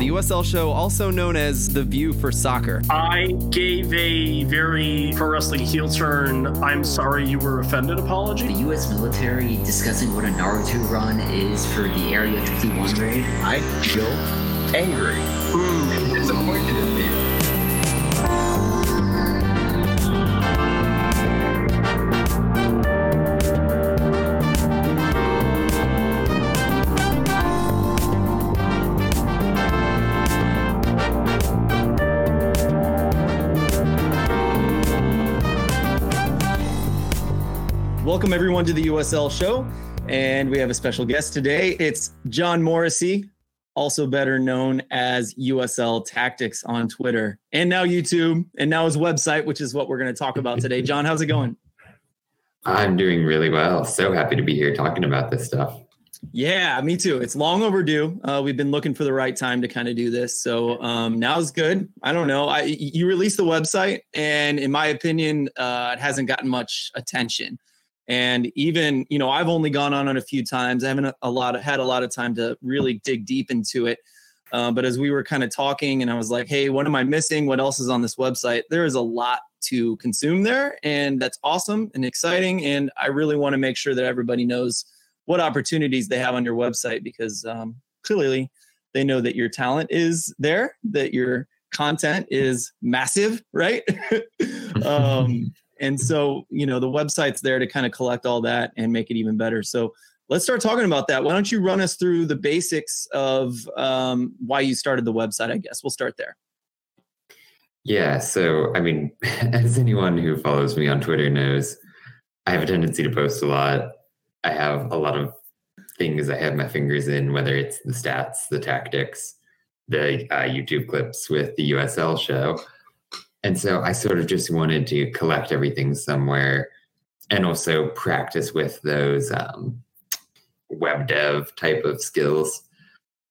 The USL show, also known as The View for Soccer. I gave a very pro wrestling heel turn, I'm sorry you were offended apology. The U.S. military discussing what a Naruto run is for the Area 51 raid. I feel angry and disappointed in me. Welcome everyone to the USL show, and we have a special guest today. It's John Morrissey, also better known as USL Tactics on Twitter, and now YouTube, and now his website, which is what we're going to talk about today. John, how's it going? I'm doing really well. So happy to be here talking about this stuff. Yeah, me too. It's long overdue. We've been looking for the right time to kind of do this, so now's good. I don't know. You released the website, and in my opinion, it hasn't gotten much attention. And even, you know, I've only gone on a few times. I haven't had a lot of time to really dig deep into it. But as we were kind of talking and I was like, hey, what am I missing? What else is on this website? There is a lot to consume there. And that's awesome and exciting. And I really want to make sure that everybody knows what opportunities they have on your website, because clearly they know that your talent is there, that your content is massive, right? And so, you know, the website's there to kind of collect all that and make it even better. So let's start talking about that. Why don't you run us through the basics of why you started the website, I guess. We'll start there. Yeah. So, I mean, as anyone who follows me on Twitter knows, I have a tendency to post a lot. I have a lot of things I have my fingers in, whether it's the stats, the tactics, the YouTube clips with the USL show. And so I sort of just wanted to collect everything somewhere and also practice with those web dev type of skills.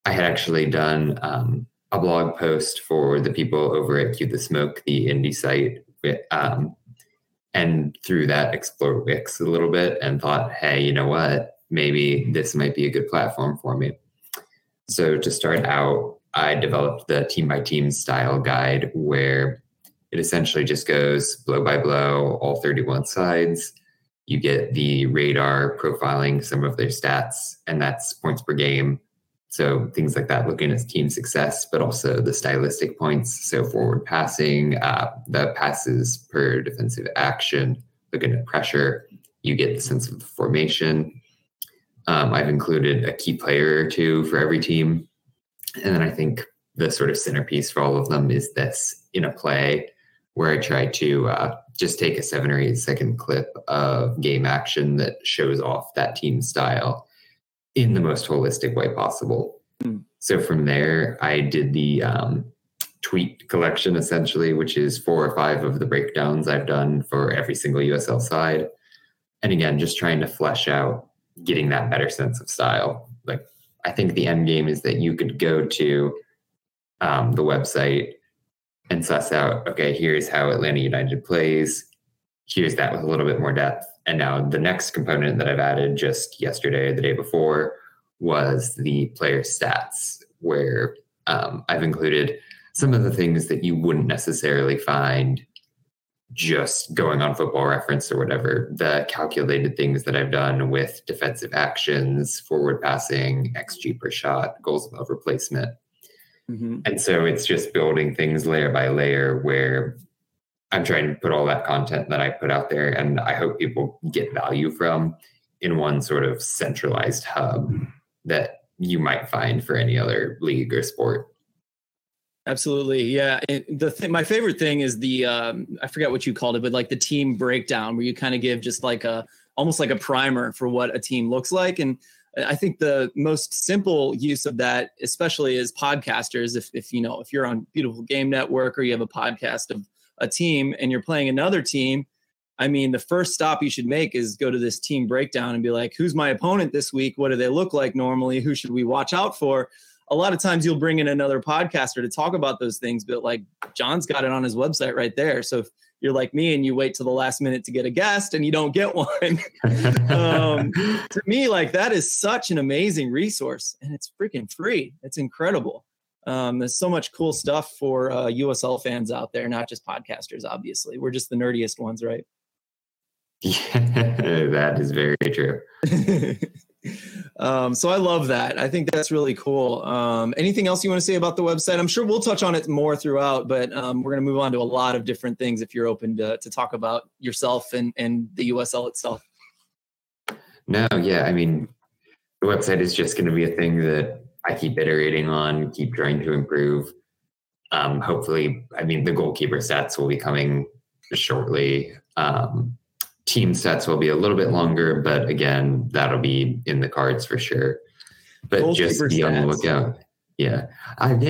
I had actually done a blog post for the people over at Cue the Smoke, the indie site, and through that explored Wix a little bit and thought, hey, you know what? Maybe this might be a good platform for me. So to start out, I developed the team-by-team style guide where it essentially just goes blow by blow, all 31 sides. You get the radar profiling some of their stats, and that's points per game. So things like that, looking at team success, but also the stylistic points. So forward passing, the passes per defensive action, looking at pressure. You get the sense of the formation. I've included a key player or two for every team. And then I think the sort of centerpiece for all of them is this in a play, where I try to just take a 7 or 8 second clip of game action that shows off that team style in the most holistic way possible. Mm. So from there, I did the tweet collection, essentially, which is 4 or 5 of the breakdowns I've done for every single USL side. And again, just trying to flesh out getting that better sense of style. Like, I think the end game is that you could go to the website and suss out, okay, here's how Atlanta United plays. Here's that with a little bit more depth. And now the next component that I've added just yesterday or the day before was the player stats, where I've included some of the things that you wouldn't necessarily find just going on Football Reference or whatever. The calculated things that I've done with defensive actions, forward passing, XG per shot, goals above replacement. Mm-hmm. And so it's just building things layer by layer, where I'm trying to put all that content that I put out there and I hope people get value from in one sort of centralized hub that you might find for any other league or sport. Absolutely. Yeah. And my favorite thing is the, I forget what you called it, but like the team breakdown, where you kind of give just like almost like a primer for what a team looks like. And I think the most simple use of that, especially as podcasters, if you're on Beautiful Game Network or you have a podcast of a team and you're playing another team, I mean, the first stop you should make is go to this team breakdown and be like, who's my opponent this week? What do they look like normally? Who should we watch out for? A lot of times you'll bring in another podcaster to talk about those things, but like John's got it on his website right there. So if you're like me and you wait till the last minute to get a guest and you don't get one. To me, like, that is such an amazing resource, and it's freaking free. It's incredible. There's so much cool stuff for USL fans out there, not just podcasters, obviously. We're just the nerdiest ones, right? Yeah, that is very true. So I love that. I think that's really cool. Anything else you want to say about the website? I'm sure we'll touch on it more throughout, but we're going to move on to a lot of different things if you're open to talk about yourself and the USL itself. No, yeah. I mean, the website is just going to be a thing that I keep iterating on, keep trying to improve. Hopefully, I mean, the goalkeeper sets will be coming shortly. Team sets will be a little bit longer, but again, that'll be in the cards for sure. But goalkeeper just be on the lookout. Yeah. That's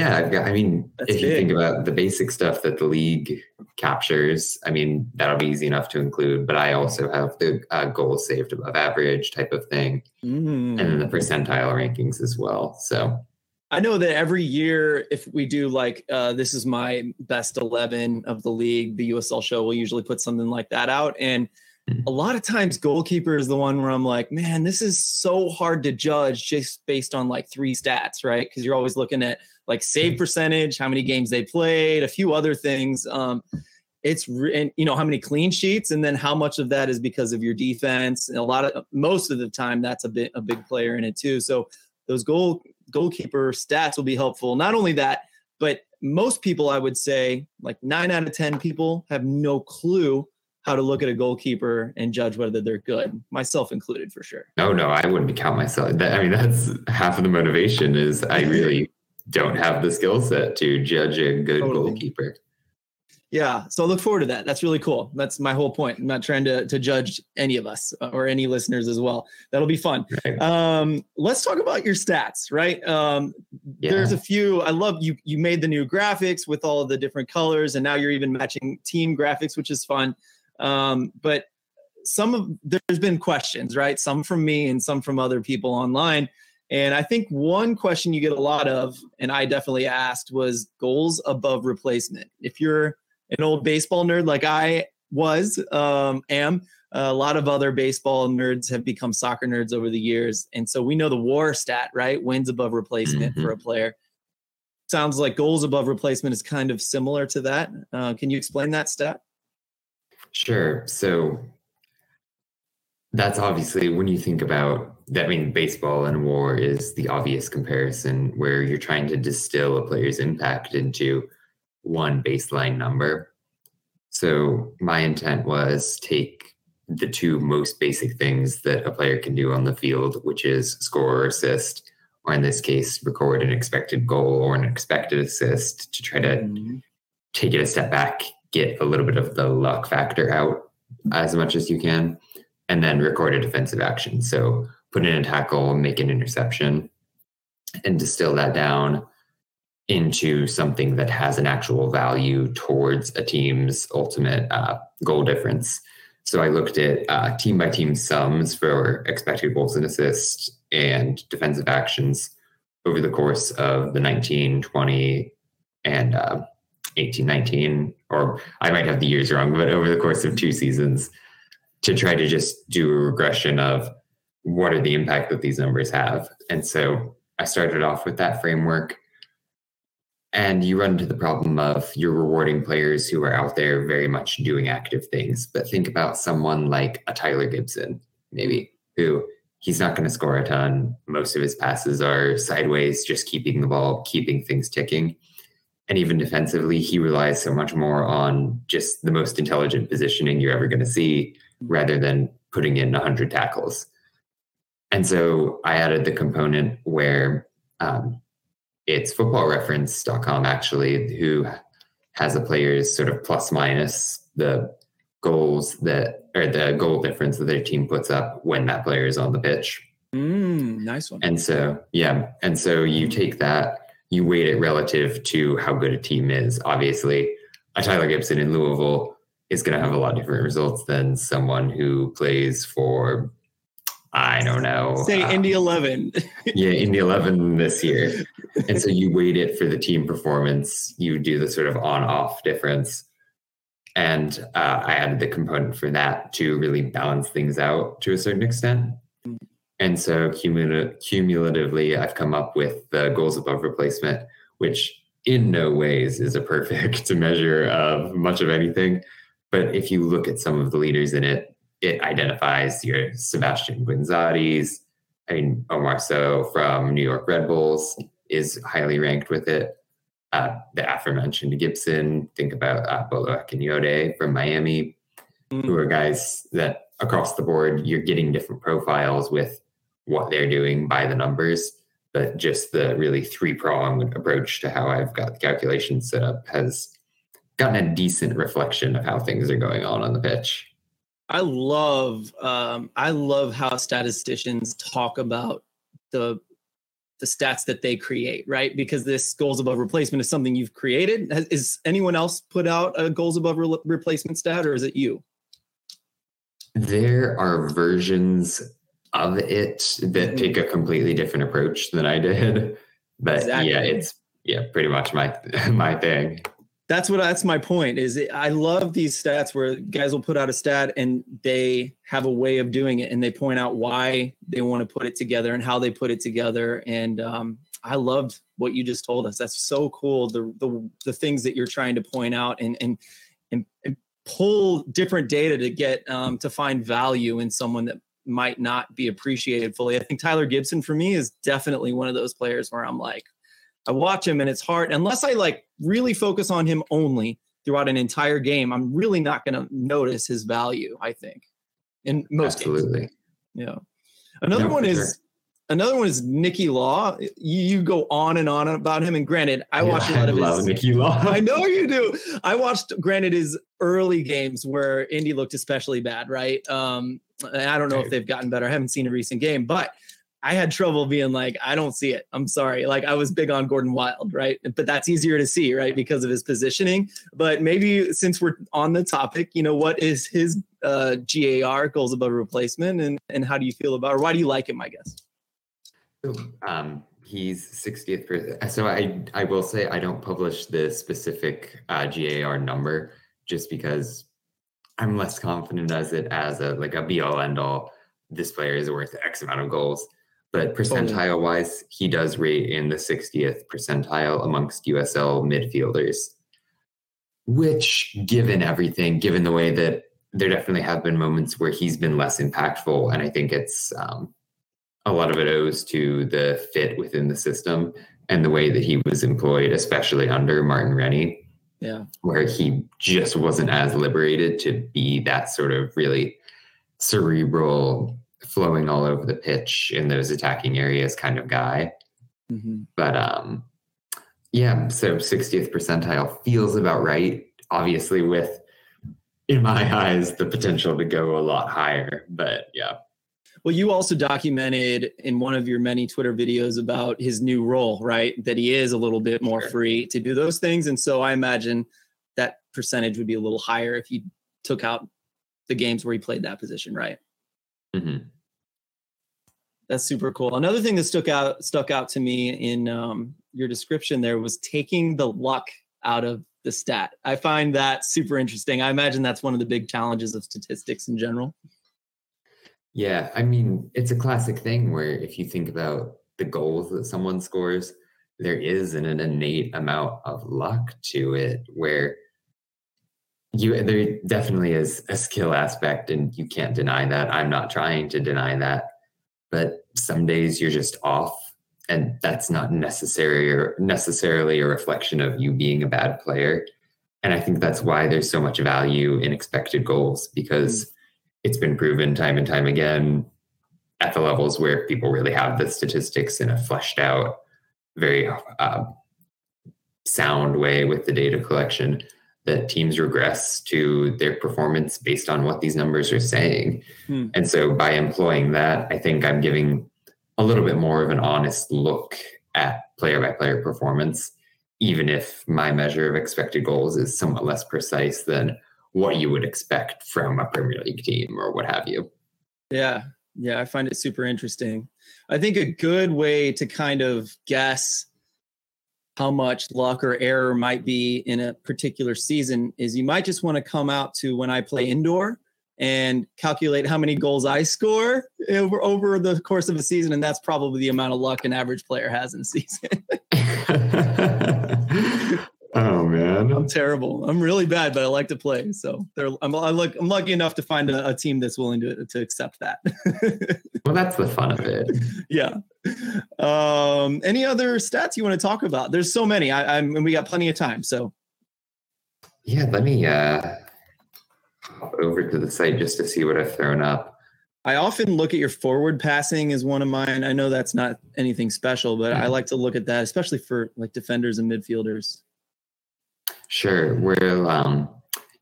if you think about the basic stuff that the league captures, I mean, that'll be easy enough to include, but I also have the goals saved above average type of thing. Mm. And then the percentile rankings as well. So I know that every year, if we do like, this is my best 11 of the league, the USL show will usually put something like that out. And a lot of times goalkeeper is the one where I'm like, man, this is so hard to judge just based on like three stats, right? Because you're always looking at like save percentage, how many games they played, a few other things. And how many clean sheets, and then how much of that is because of your defense. And most of the time, that's a big player in it too. So those goalkeeper stats will be helpful. Not only that, but most people, I would say like 9 out of 10 people have no clue how to look at a goalkeeper and judge whether they're good, myself included, for sure. No, I wouldn't count myself. That's half of the motivation is I really don't have the skill set to judge a good goalkeeper. Yeah, so I look forward to that. That's really cool. That's my whole point. I'm not trying to judge any of us or any listeners as well. That'll be fun. Right. Let's talk about your stats, right? There's a few. I love you made the new graphics with all of the different colors, and now you're even matching team graphics, which is fun. But there's been questions, right? Some from me and some from other people online. And I think one question you get a lot of, and I definitely asked, was goals above replacement. If you're an old baseball nerd, like I was, a lot of other baseball nerds have become soccer nerds over the years. And so we know the WAR stat, right? Wins above replacement for a player. Sounds like goals above replacement is kind of similar to that. Can you explain that stat? Sure. So that's obviously when you think about that, I mean, baseball and WAR is the obvious comparison where you're trying to distill a player's impact into one baseline number. So my intent was take the two most basic things that a player can do on the field, which is score or assist, or in this case, record an expected goal or an expected assist, to try to take it a step back, get a little bit of the luck factor out as much as you can, and then record a defensive action. So put in a tackle, make an interception, and distill that down into something that has an actual value towards a team's ultimate goal difference. So I looked at team by team sums for expected goals and assists and defensive actions over the course of the 19-20 and 18-19, or I might have the years wrong, but over the course of two seasons, to try to just do a regression of what are the impact that these numbers have. And so I started off with that framework, and you run into the problem of you're rewarding players who are out there very much doing active things. But think about someone like a Tyler Gibson, maybe, who he's not going to score a ton. Most of his passes are sideways, just keeping the ball, keeping things ticking. And even defensively, he relies so much more on just the most intelligent positioning you're ever going to see rather than putting in 100 tackles. And so I added the component where it's footballreference.com, actually, who has a player's sort of plus minus the goals the goal difference that their team puts up when that player is on the pitch. Nice one. And so, yeah. And so you take that, you weight it relative to how good a team is. Obviously, a Tyler Gibson in Louisville is going to have a lot of different results than someone who plays for, I don't know. Say Indy 11. Yeah, Indy 11 this year. And so you weight it for the team performance. You do the sort of on-off difference. And I added the component for that to really balance things out to a certain extent. And so cumulatively, I've come up with the goals above replacement, which in no ways is a perfect measure of much of anything. But if you look at some of the leaders in it, it identifies your Sebastian Guenzatti's. I mean, Omar So from New York Red Bulls is highly ranked with it. The aforementioned Gibson, think about Apolo Akinode from Miami, who are guys that across the board, you're getting different profiles with what they're doing by the numbers, but just the really three-pronged approach to how I've got the calculation set up has gotten a decent reflection of how things are going on the pitch. I love how statisticians talk about the stats that they create, right? Because this goals above replacement is something you've created. Is anyone else put out a goals above replacement stat, or is it you? There are versions of it that take a completely different approach than I did, but exactly. Yeah, it's pretty much my thing. That's my point is I love these stats where guys will put out a stat and they have a way of doing it and they point out why they want to put it together and how they put it together. And I loved what you just told us. That's so cool. The things that you're trying to point out and pull different data to get to find value in someone that might not be appreciated fully. I think Tyler Gibson for me is definitely one of those players where I'm like, I watch him and it's hard unless I like really focus on him only throughout an entire game. I'm really not going to notice his value, I think, in most absolutely games. Yeah. Another one is Nicky Law. You go on and on about him. And granted, I watched a lot of his Nicky Law. I know you do. I watched, granted, his early games where Indy looked especially bad. Right. I don't know if they've gotten better. I haven't seen a recent game, but I had trouble being like, I don't see it. I'm sorry. Like I was big on Gordon Wild, right? But that's easier to see, right? Because of his positioning. But maybe since we're on the topic, you know, what is his GAR, goals above replacement, and how do you feel about, or why do you like him, I guess? He's 60th percent. So I will say I don't publish the specific GAR number just because I'm less confident as it as a be all end all. This player is worth X amount of goals. But percentile wise, he does rate in the 60th percentile amongst USL midfielders, which given everything, given the way that there definitely have been moments where he's been less impactful. And I think it's a lot of it owes to the fit within the system and the way that he was employed, especially under Martin Rennie, where he just wasn't as liberated to be that sort of really cerebral, flowing all over the pitch in those attacking areas kind of guy. Mm-hmm. But so 60th percentile feels about right, obviously with, in my eyes, the potential to go a lot higher, but yeah. Well, you also documented in one of your many Twitter videos about his new role, right? That he is a little bit more free to do those things. And so I imagine that percentage would be a little higher if you took out the games where he played that position, right? Mm-hmm. That's super cool. Another thing that stuck out to me in your description there was taking the luck out of the stat. I find that super interesting. I imagine that's one of the big challenges of statistics in general. Yeah, I mean, it's a classic thing where if you think about the goals that someone scores, there is an innate amount of luck to it where there definitely is a skill aspect and you can't deny that. I'm not trying to deny that, but some days you're just off and that's not necessarily a reflection of you being a bad player. And I think that's why there's so much value in expected goals, because it's been proven time and time again at the levels where people really have the statistics in a fleshed out, very sound way with the data collection, that teams regress to their performance based on what these numbers are saying. And so by employing that, I think I'm giving a little bit more of an honest look at player by player performance, even if my measure of expected goals is somewhat less precise than what you would expect from a Premier League team or what have you. Yeah. I find it super interesting. I think a good way to kind of guess how much luck or error might be in a particular season is you might just want to come out to when I play indoor and calculate how many goals I score over the course of a season. And that's probably the amount of luck an average player has in a season. Oh man, I'm terrible. I'm really bad, but I like to play. So I'm lucky enough to find a team that's willing to accept that. Well, that's the fun of it. Yeah. Any other stats you want to talk about? There's so many. And we got plenty of time. So. Yeah, let me hop over to the site just to see what I've thrown up. I often look at your forward passing as one of mine. I know that's not anything special, but I like to look at that, especially for like defenders and midfielders. Sure. Where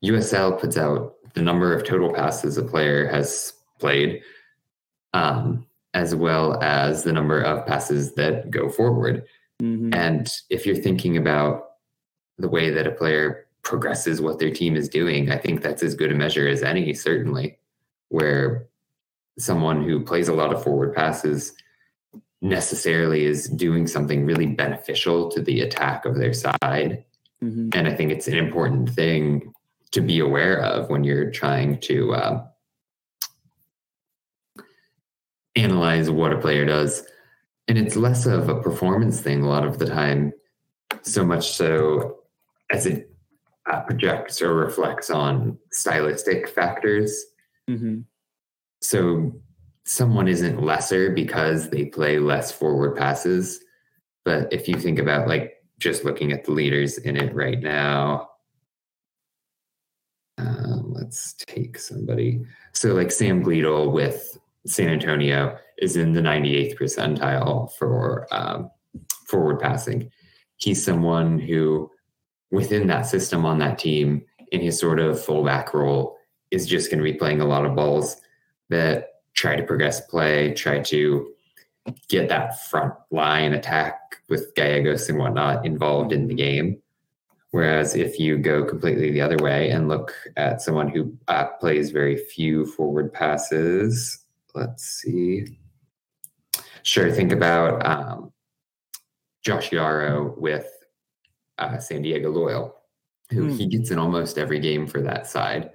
USL puts out the number of total passes a player has played, as well as the number of passes that go forward. Mm-hmm. And if you're thinking about the way that a player progresses, what their team is doing, I think that's as good a measure as any, certainly, where someone who plays a lot of forward passes necessarily is doing something really beneficial to the attack of their side. Mm-hmm. And I think it's an important thing to be aware of when you're trying to analyze what a player does. And it's less of a performance thing a lot of the time, so much so as it projects or reflects on stylistic factors. Mm-hmm. So someone isn't lesser because they play less forward passes. But if you think about like, just looking at the leaders in it right now. Let's take somebody. So like Sam Gleadle with San Antonio is in the 98th percentile for forward passing. He's someone who within that system on that team in his sort of fullback role is just going to be playing a lot of balls that try to progress play, try to get that front line attack with Gallegos and whatnot involved in the game. Whereas if you go completely the other way and look at someone who plays very few forward passes, let's see. Sure. Think about Josh Yaro with San Diego Loyal, who he gets in almost every game for that side,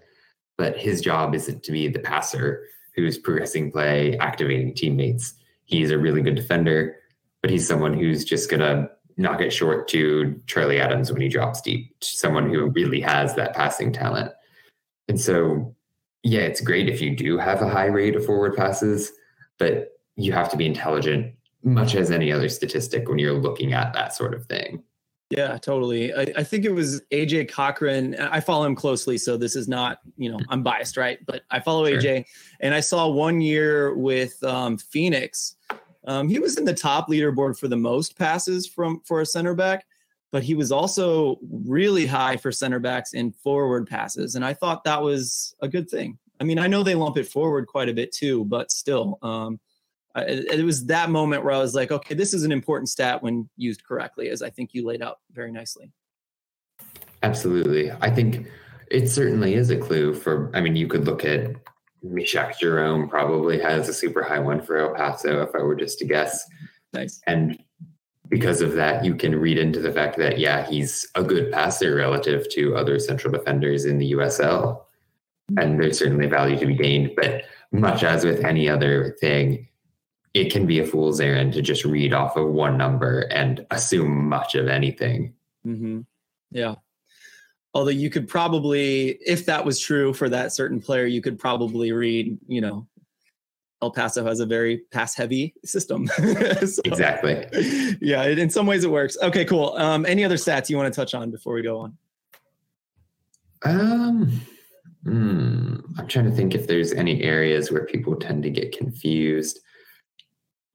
but his job isn't to be the passer who's progressing play, activating teammates. He's a really good defender, but he's someone who's just going to knock it short to Charlie Adams when he drops deep, someone who really has that passing talent. And so, yeah, it's great if you do have a high rate of forward passes, but you have to be intelligent, much as any other statistic, when you're looking at that sort of thing. Yeah, totally. I think it was AJ Cochran. I follow him closely, so this is not, I'm biased, right? But I follow AJ, and I saw one year with Phoenix. He was in the top leaderboard for the most passes for a center back, but he was also really high for center backs in forward passes, and I thought that was a good thing. I mean, I know they lump it forward quite a bit too, but still, it was that moment where I was like, okay, this is an important stat when used correctly, as I think you laid out very nicely. Absolutely. I think it certainly is a clue you could look at Misha Jerome probably has a super high one for El Paso, if I were just to guess. Nice. And because of that, you can read into the fact that, yeah, he's a good passer relative to other central defenders in the USL. And there's certainly value to be gained, but much as with any other thing, it can be a fool's errand to just read off of one number and assume much of anything. Mm-hmm. Yeah. Although you could probably, if that was true for that certain player, you could probably read, El Paso has a very pass heavy system. So, exactly. Yeah. In some ways it works. Okay, cool. Any other stats you want to touch on before we go on? I'm trying to think if there's any areas where people tend to get confused.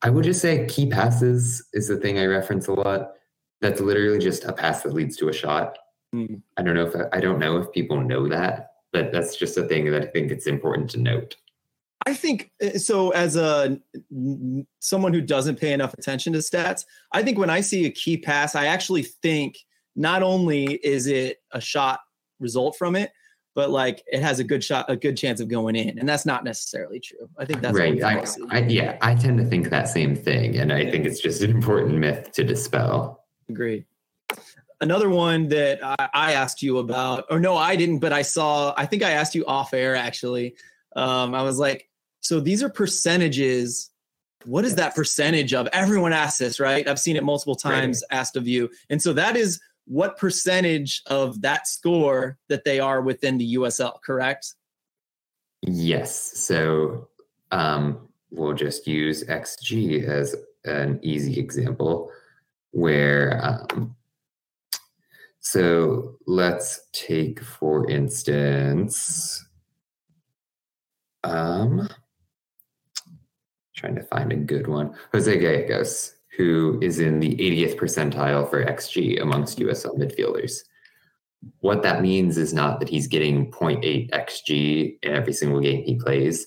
I would just say key passes is the thing I reference a lot. That's literally just a pass that leads to a shot. Mm. I don't know if people know that, but that's just a thing that I think it's important to note. I think so. As someone who doesn't pay enough attention to stats, I think when I see a key pass, I actually think not only is it a shot result from it, but like it has a good chance of going in. And that's not necessarily true. I think that's right. I tend to think that same thing. And I think it's just an important myth to dispel. Agreed. Another one that I asked you about, or no, I didn't, but I think I asked you off air actually. I was like, so these are percentages. What is that percentage of? Everyone asks this, right? I've seen it multiple times asked of you. And so that is what percentage of that score that they are within the USL, correct? Yes. So we'll just use XG as an easy example where, so let's take, for instance, trying to find a good one, Jose Gajos, who is in the 80th percentile for XG amongst USL midfielders. What that means is not that he's getting 0.8 XG in every single game he plays.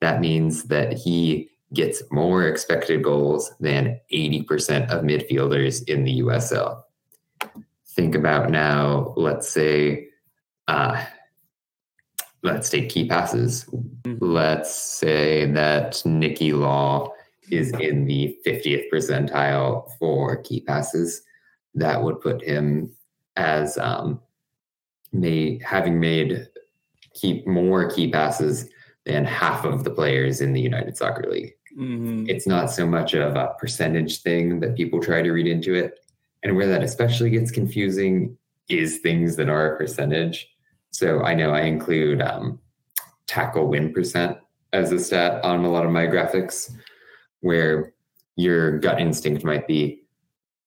That means that he gets more expected goals than 80% of midfielders in the USL. Think about now, let's say, let's take key passes. Let's say that Nicky Law is in the 50th percentile for key passes. That would put him as having made more key passes than half of the players in the United Soccer League. Mm-hmm. It's not so much of a percentage thing that people try to read into it. And where that especially gets confusing is things that are a percentage. So I know I include tackle win percent as a stat on a lot of my graphics, where your gut instinct might be,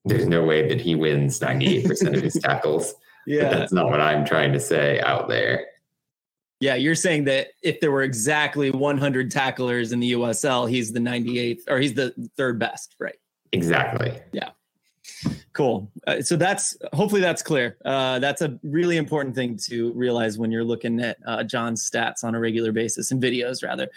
there's no way that he wins 98% of his tackles. Yeah, but that's not what I'm trying to say out there. Yeah, you're saying that if there were exactly 100 tacklers in the USL, he's the 98th, or he's the third best, right? Exactly. Yeah. Cool. So that's, hopefully that's clear. That's a really important thing to realize when you're looking at John's stats on a regular basis, and videos rather.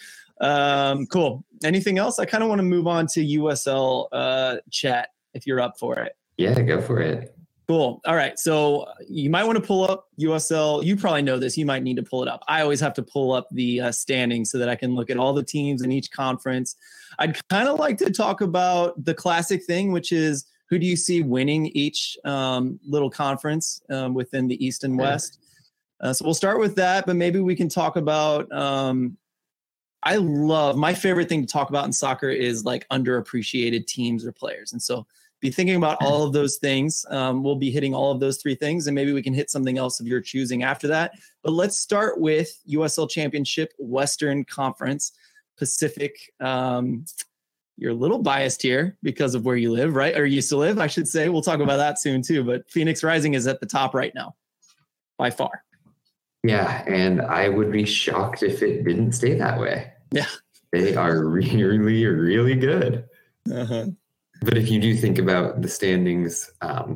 Cool. Anything else? I kind of want to move on to USL chat if you're up for it. Yeah, go for it. Cool. All right. So you might want to pull up USL. You probably know this. You might need to pull it up. I always have to pull up the standings so that I can look at all the teams in each conference. I'd kind of like to talk about the classic thing, which is, who do you see winning each little conference within the East and West? So we'll start with that, but maybe we can talk about, my favorite thing to talk about in soccer is like underappreciated teams or players. And so be thinking about all of those things. We'll be hitting all of those three things, and maybe we can hit something else of your choosing after that. But let's start with USL Championship, Western Conference, Pacific. You're a little biased here because of where you live, right? Or used to live, I should say. We'll talk about that soon too, but Phoenix Rising is at the top right now by far. Yeah. And I would be shocked if it didn't stay that way. Yeah. They are really, really good. Uh-huh. But if you do think about the standings, I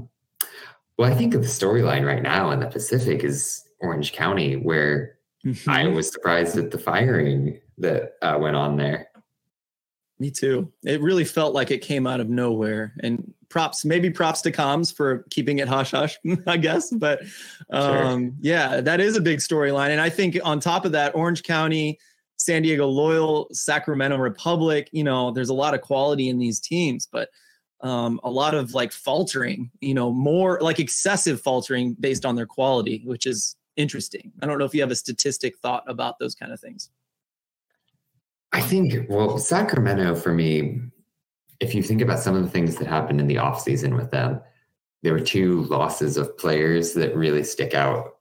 think of the storyline right now in the Pacific is Orange County, where I was surprised at the firing that went on there. Me too. It really felt like it came out of nowhere, and props to comms for keeping it hush-hush, I guess. But sure. Yeah, that is a big storyline. And I think on top of that, Orange County, San Diego Loyal, Sacramento Republic, there's a lot of quality in these teams, but a lot of like faltering, more like excessive faltering based on their quality, which is interesting. I don't know if you have a statistic thought about those kind of things. I think, Sacramento for me, if you think about some of the things that happened in the offseason with them, there were two losses of players that really stick out,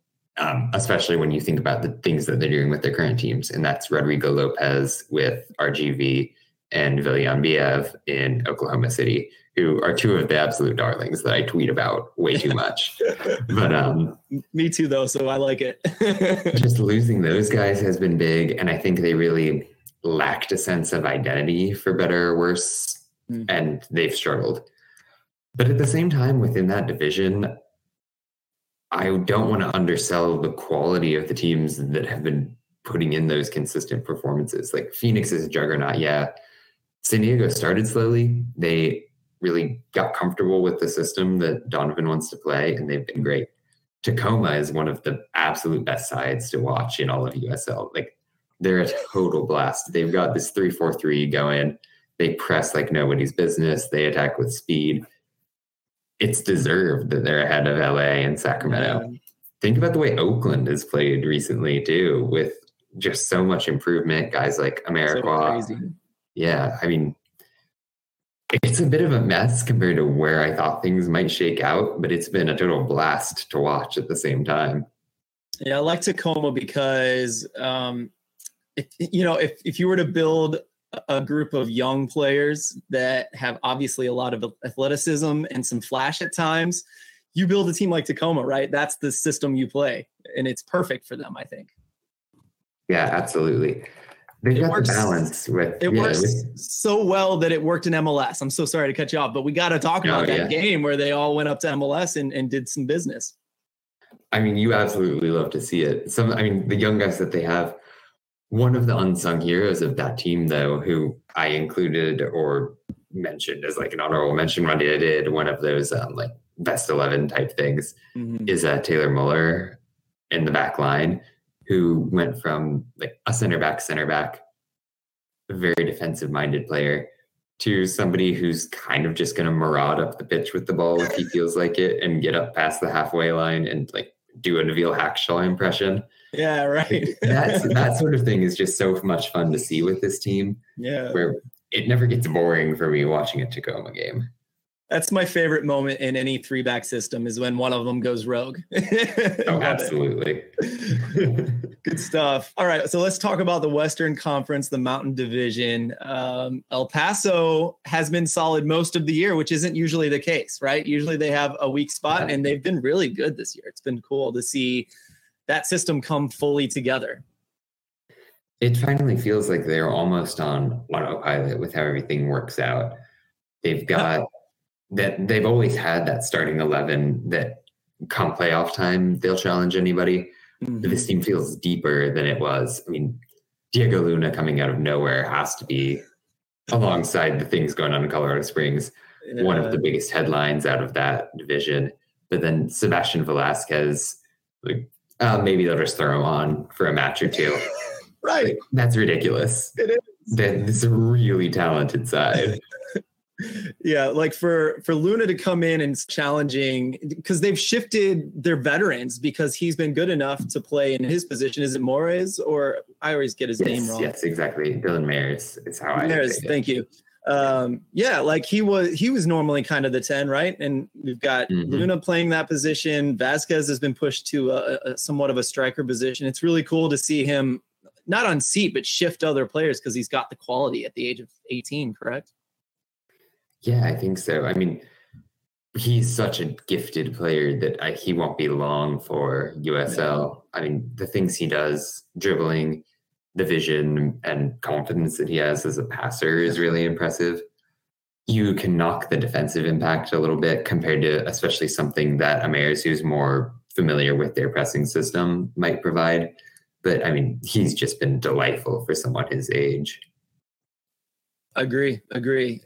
especially when you think about the things that they're doing with their current teams. And that's Rodrigo Lopez with RGV and Vilyan Bijev in Oklahoma City, who are two of the absolute darlings that I tweet about way too much. But me too, though, so I like it. Just losing those guys has been big, and I think they really lacked a sense of identity, for better or worse, and they've struggled. But at the same time, within that division, I don't want to undersell the quality of the teams that have been putting in those consistent performances. Like Phoenix is a juggernaut, yeah. San Diego started slowly. They really got comfortable with the system that Donovan wants to play, and they've been great. Tacoma is one of the absolute best sides to watch in all of USL. They're a total blast. They've got this 3-4-3 going. They press like nobody's business. They attack with speed. It's deserved that they're ahead of LA and Sacramento. Think about the way Oakland has played recently too, with just so much improvement. Guys like AmeriCorps. So yeah. I mean, It's a bit of a mess compared to where I thought things might shake out, but it's been a total blast to watch at the same time. Yeah, I like Tacoma because, if you were to build a group of young players that have obviously a lot of athleticism and some flash at times, you build a team like Tacoma, right? That's the system you play, and it's perfect for them, I think. Yeah, absolutely. They've got the balance with it. Works so well that it worked in MLS. I'm so sorry to cut you off, but we got to talk about that game where they all went up to MLS and did some business. I mean, you absolutely love to see it. The young guys that they have, one of the unsung heroes of that team, though, who I included or mentioned as like an honorable mention when I did one of those like best 11 type things, is Taylor Muller in the back line, who went from like a center back, a very defensive minded player, to somebody who's kind of just going to maraud up the pitch with the ball if he feels like it and get up past the halfway line and like do a Neville Hackshaw impression. Yeah, right. That sort of thing is just so much fun to see with this team. Yeah, where it never gets boring for me watching a Tacoma game. That's my favorite moment in any three-back system, is when one of them goes rogue. Oh, absolutely. Good stuff. All right, so let's talk about the Western Conference, the Mountain Division. El Paso has been solid most of the year, which isn't usually the case, right? Usually they have a weak spot, and they've been really good this year. It's been cool to see that system come fully together. It finally feels like they're almost on autopilot with how everything works out. They've got... that they've always had that starting 11 that come playoff time, they'll challenge anybody. But this team feels deeper than it was. I mean, Diego Luna coming out of nowhere has to be, alongside the things going on in Colorado Springs, one of the biggest headlines out of that division. But then Sebastian Velasquez, like, maybe they'll just throw him on for a match or two. Right. Like, that's ridiculous. It is. That's a really talented side. Yeah, like for Luna to come in and challenging, because they've shifted their veterans because he's been good enough to play in his position. Is it Morris? Or I always get his name wrong. Yes, exactly. Dylan Mayers is how I say it. Thank you. Like he was normally kind of the 10, right? And we've got Luna playing that position. Vasquez has been pushed to a somewhat of a striker position. It's really cool to see him not unseat, but shift other players because he's got the quality at the age of 18, correct? Yeah, I think so. I mean, he's such a gifted player that he won't be long for USL. I mean, the things he does, dribbling, the vision and confidence that he has as a passer is really impressive. You can knock the defensive impact a little bit compared to especially something that Amers, who's more familiar with their pressing system, might provide. But, I mean, he's just been delightful for someone his age. Agree.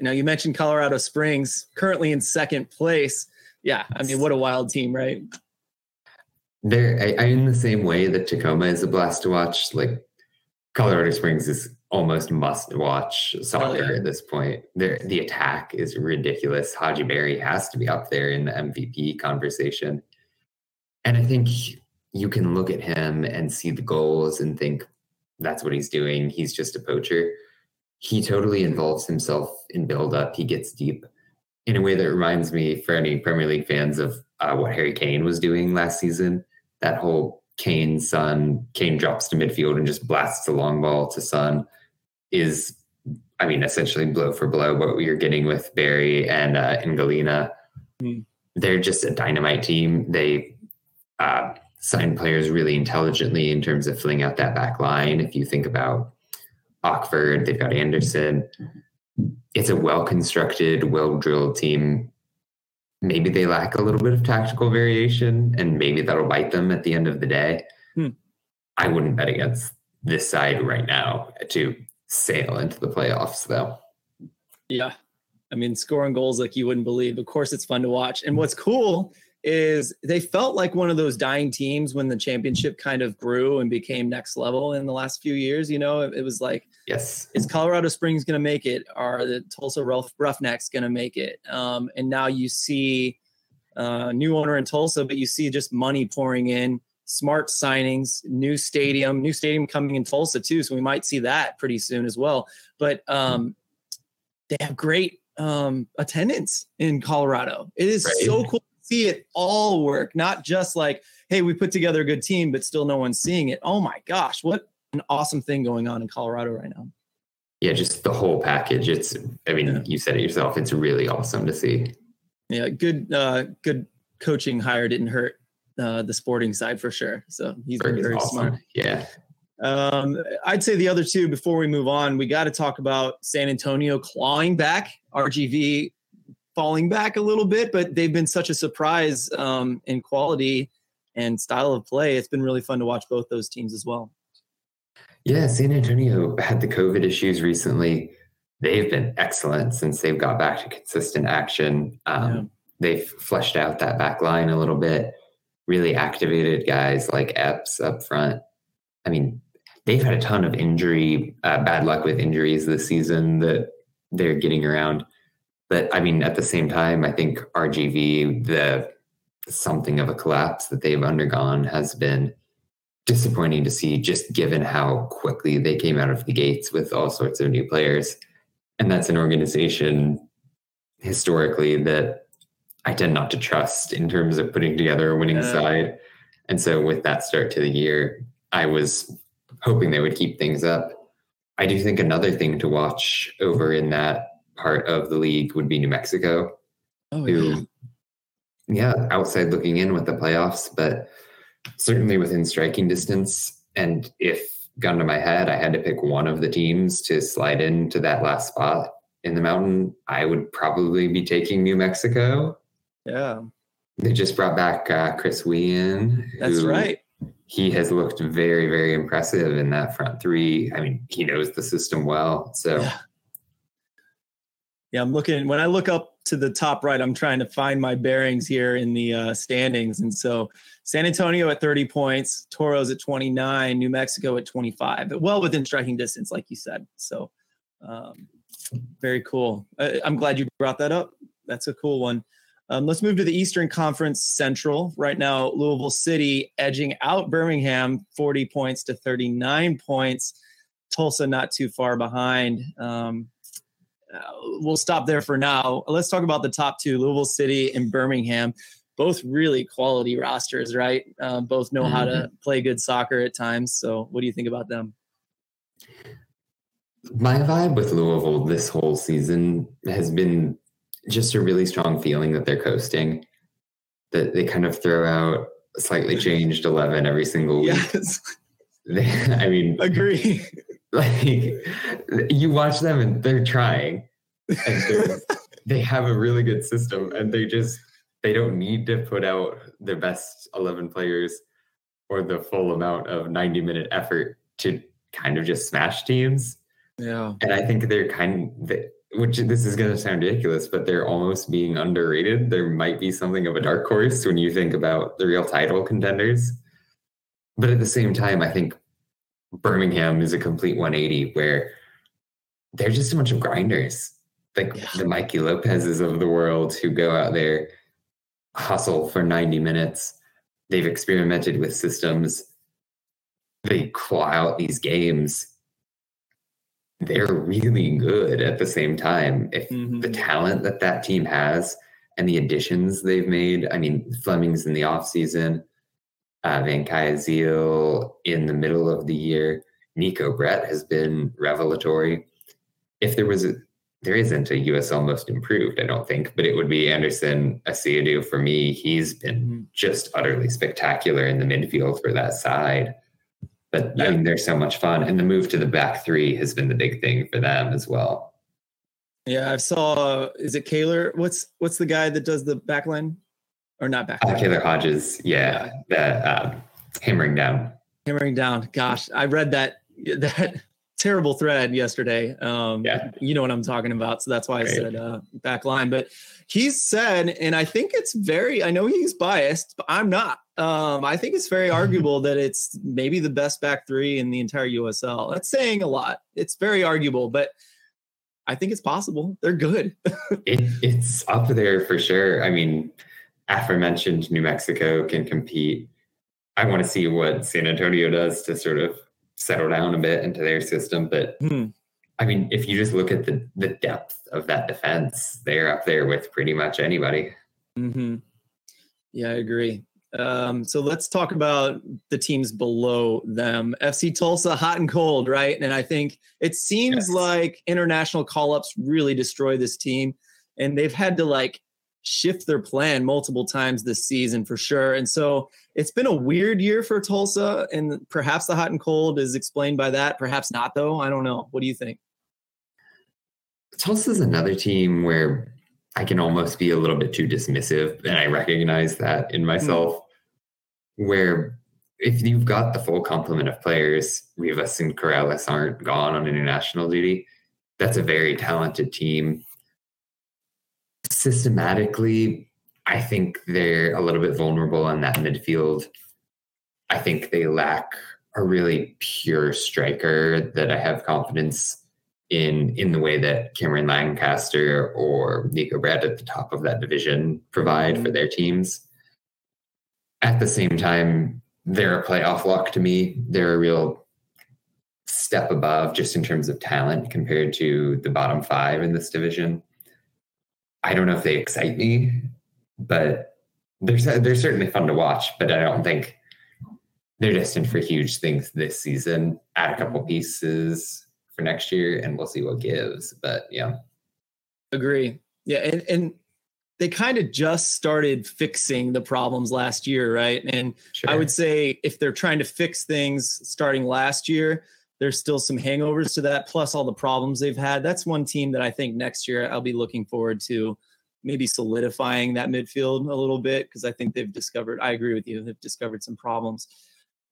Now, you mentioned Colorado Springs, currently in second place. Yeah, I mean, what a wild team, right? I'm in the same way that Tacoma is a blast to watch. Like, Colorado Springs is almost must-watch soccer at this point. The attack is ridiculous. Haji Berry has to be up there in the MVP conversation. And I think you can look at him and see the goals and think, that's what he's doing. He's just a poacher. He totally involves himself in build-up. He gets deep in a way that reminds me, for any Premier League fans, of what Harry Kane was doing last season. That whole Kane drops to midfield and just blasts the long ball to Son is, I mean, essentially blow for blow what we are getting with Barry and Galena. They're just a dynamite team. They sign players really intelligently in terms of filling out that back line. If you think about Oxford, they've got Anderson. It's a well-constructed, well-drilled team. Maybe they lack a little bit of tactical variation, and maybe that'll bite them at the end of the day. I wouldn't bet against this side right now to sail into the playoffs, though. Yeah. I mean, scoring goals like you wouldn't believe. Of course, it's fun to watch. And what's cool is they felt like one of those dying teams when the championship kind of grew and became next level in the last few years. You know, it was like, yes, is Colorado Springs going to make it? Are the Tulsa Roughnecks going to make it? And now you see new owner in Tulsa, but you see just money pouring in, smart signings, new stadium coming in Tulsa too. So we might see that pretty soon as well. But they have great attendance in Colorado. It is so cool to see it all work, not just like, hey, we put together a good team, but still no one's seeing it. Oh my gosh, what an awesome thing going on in Colorado right now. Yeah, just the whole package. It's, I mean, you said it yourself. It's really awesome to see. Yeah, good coaching hire didn't hurt the sporting side for sure. So he's been very awesome. Smart. Yeah. I'd say the other two before we move on, we got to talk about San Antonio clawing back, RGV falling back a little bit, but they've been such a surprise in quality and style of play. It's been really fun to watch both those teams as well. Yeah, San Antonio had the COVID issues recently. They've been excellent since they've got back to consistent action. They've fleshed out that back line a little bit, really activated guys like Epps up front. I mean, they've had a ton of injury, bad luck with injuries this season that they're getting around. But I mean, at the same time, I think RGV, the something of a collapse that they've undergone has been disappointing to see, just given how quickly they came out of the gates with all sorts of new players. And that's an organization historically that I tend not to trust in terms of putting together a winning side. And so with that start to the year, I was hoping they would keep things up. I do think another thing to watch over in that part of the league would be New Mexico. Oh, who, yeah, outside looking in with the playoffs, but certainly within striking distance. And if gun to my head, I had to pick one of the teams to slide into that last spot in the mountain, I would probably be taking New Mexico. Yeah. They just brought back Chris Wien. That's right. He has looked very, very impressive in that front three. I mean, he knows the system well. So, yeah, I'm looking, when I look up to the top right, I'm trying to find my bearings here in the standings. And so San Antonio at 30 points, Toros at 29, New Mexico at 25, but well within striking distance, like you said. So very cool. I'm glad you brought that up. That's a cool one. Let's move to the Eastern Conference Central. Right now, Louisville City edging out Birmingham, 40 points to 39 points. Tulsa not too far behind. We'll stop there for now. Let's talk about the top two, Louisville City and Birmingham. Both really quality rosters, right? Both know how to play good soccer at times. So what do you think about them? My vibe with Louisville this whole season has been just a really strong feeling that they're coasting, that they kind of throw out a slightly changed 11 every single week. Yes. I mean, agree. Like, you watch them and they're trying, and they have a really good system, and they don't need to put out their best 11 players or the full amount of 90-minute effort to kind of just smash teams. Yeah. And I think they're which this is going to sound ridiculous, but they're almost being underrated. There might be something of a dark horse when you think about the real title contenders. But at the same time, I think Birmingham is a complete 180 where they're just a bunch of grinders, like the Mikey Lopez's of the world who go out there, hustle for 90 minutes. They've experimented with systems. They claw out these games. They're really good at the same time. If the talent that team has and the additions they've made, I mean, Fleming's in the offseason, Van Kaizel in the middle of the year, Nico Brett has been revelatory. If there isn't a USL most improved, I don't think, but it would be Anderson Asiadu for me. He's been just utterly spectacular in the midfield for that side. But I mean, they're so much fun. And the move to the back three has been the big thing for them as well. Yeah, I saw, is it Kaylor? What's the guy that does the back line? Or not back line? Kaylor Hodges, the hammering down. Hammering down. Gosh, I read that terrible thread yesterday. You know what I'm talking about. So that's why I said back line. But he said, and I think it's very, I know he's biased, but I'm not. I think it's very arguable that it's maybe the best back three in the entire USL. That's saying a lot. It's very arguable, but I think it's possible. They're good. It's up there for sure. I mean, aforementioned New Mexico can compete. I want to see what San Antonio does to sort of settle down a bit into their system, but I mean, if you just look at the depth of that defense, they're up there with pretty much anybody. Mm-hmm. Yeah, I agree. So let's talk about the teams below them. FC Tulsa, hot and cold, right? And I think it seems like international call-ups really destroy this team. And they've had to like shift their plan multiple times this season for sure. And so it's been a weird year for Tulsa, and perhaps the hot and cold is explained by that. Perhaps not, though. I don't know. What do you think? Tulsa is another team where I can almost be a little bit too dismissive, and I recognize that in myself, where if you've got the full complement of players, Rivas and Corrales aren't gone on international duty. That's a very talented team. Systematically, I think they're a little bit vulnerable in that midfield. I think they lack a really pure striker that I have confidence in the way that Cameron Lancaster or Nico Brad at the top of that division provide for their teams. At the same time, they're a playoff lock to me. They're a real step above just in terms of talent compared to the bottom five in this division. I don't know if they excite me, but they're certainly fun to watch, but I don't think they're destined for huge things this season. Add a couple pieces for next year and we'll see what gives, but yeah. Agree. Yeah. And they kind of just started fixing the problems last year. Right. And sure. I would say if they're trying to fix things starting last year, there's still some hangovers to that. Plus all the problems they've had. That's one team that I think next year I'll be looking forward to maybe solidifying that midfield a little bit. Cause I think they've discovered, I agree with you. They've discovered some problems.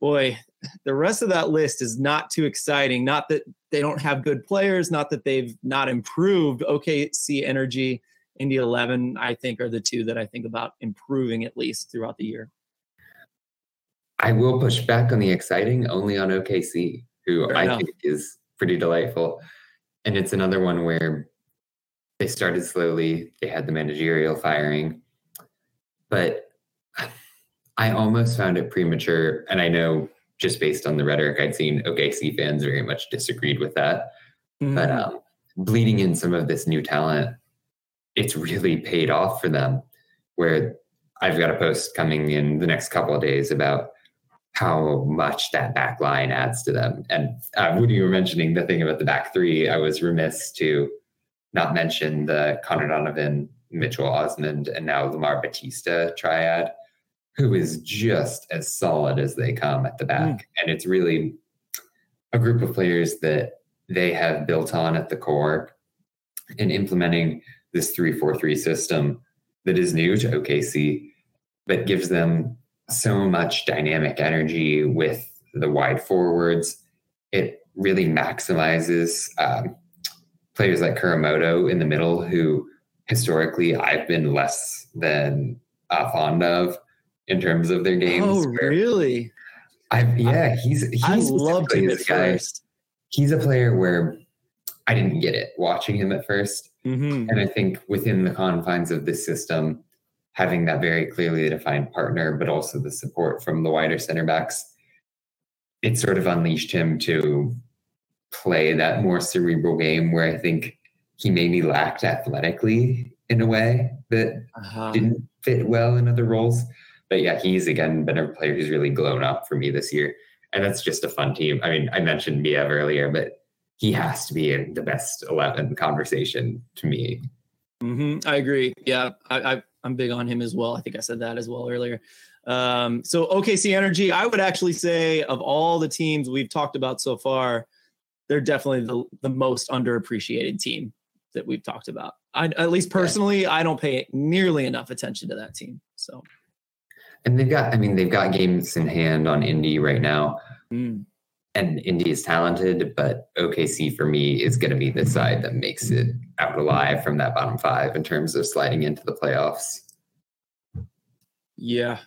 Boy, the rest of that list is not too exciting. Not that they don't have good players, not that they've not improved. OKC Energy, Indy 11, I think, are the two that I think about improving at least throughout the year. I will push back on the exciting, only on OKC, who think is pretty delightful. And it's another one where they started slowly. They had the managerial firing. But I almost found it premature, and I know just based on the rhetoric I'd seen, OKC fans very much disagreed with that. But bleeding in some of this new talent, it's really paid off for them, where I've got a post coming in the next couple of days about how much that back line adds to them. And when you were mentioning the thing about the back three, I was remiss to not mention the Connor Donovan, Mitchell Osmond, and now Lamar Batista triad, who is just as solid as they come at the back. And it's really a group of players that they have built on at the core and implementing this 3-4-3 system that is new to OKC, but gives them so much dynamic energy with the wide forwards. It really maximizes players like Kuramoto in the middle, who historically I've been less than fond of in terms of their games. Oh, really? I loved him at first. He's a player where I didn't get it watching him at first. And I think within the confines of this system, having that very clearly defined partner, but also the support from the wider center backs, it sort of unleashed him to play that more cerebral game where I think he maybe lacked athletically in a way that didn't fit well in other roles. But yeah, he's again been a player who's really blown up for me this year. And that's just a fun team. I mean, I mentioned Bijev earlier, but he has to be in the best 11 conversation to me. I agree. Yeah, I'm big on him as well. I think I said that as well earlier. So OKC Energy, I would actually say of all the teams we've talked about so far, they're definitely the most underappreciated team that we've talked about. At least personally, I don't pay nearly enough attention to that team. So. And they've got games in hand on Indy right now. And Indy is talented, but OKC for me is going to be the side that makes it out alive from that bottom five in terms of sliding into the playoffs. Yeah,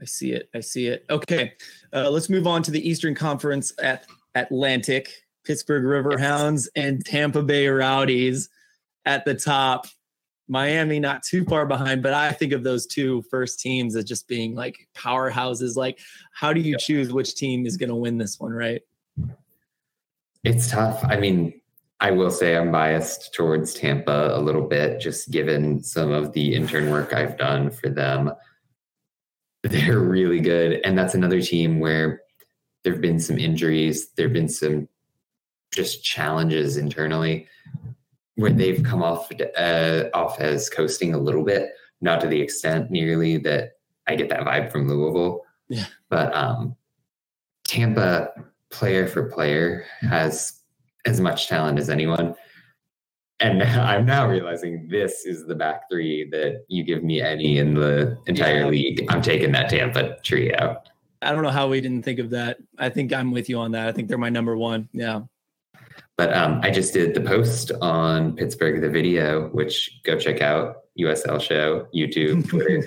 I see it. Okay, let's move on to the Eastern Conference at Atlantic. Pittsburgh Riverhounds and Tampa Bay Rowdies at the top. Miami not too far behind, but I think of those two first teams as just being like powerhouses. Like, how do you choose which team is going to win this one, right? It's tough. I mean, I will say I'm biased towards Tampa a little bit, just given some of the intern work I've done for them. They're really good. And that's another team where there've been some injuries. There've been some just challenges internally where they've come off as coasting a little bit, not to the extent nearly that I get that vibe from Louisville. Yeah. But Tampa, player for player, has as much talent as anyone. And I'm now realizing this is the back three that you give me any in the entire league. I'm taking that Tampa trio. I don't know how we didn't think of that. I think I'm with you on that. I think they're my number one. Yeah. But I just did the post on Pittsburgh, the video, which go check out USL show, YouTube, Twitter.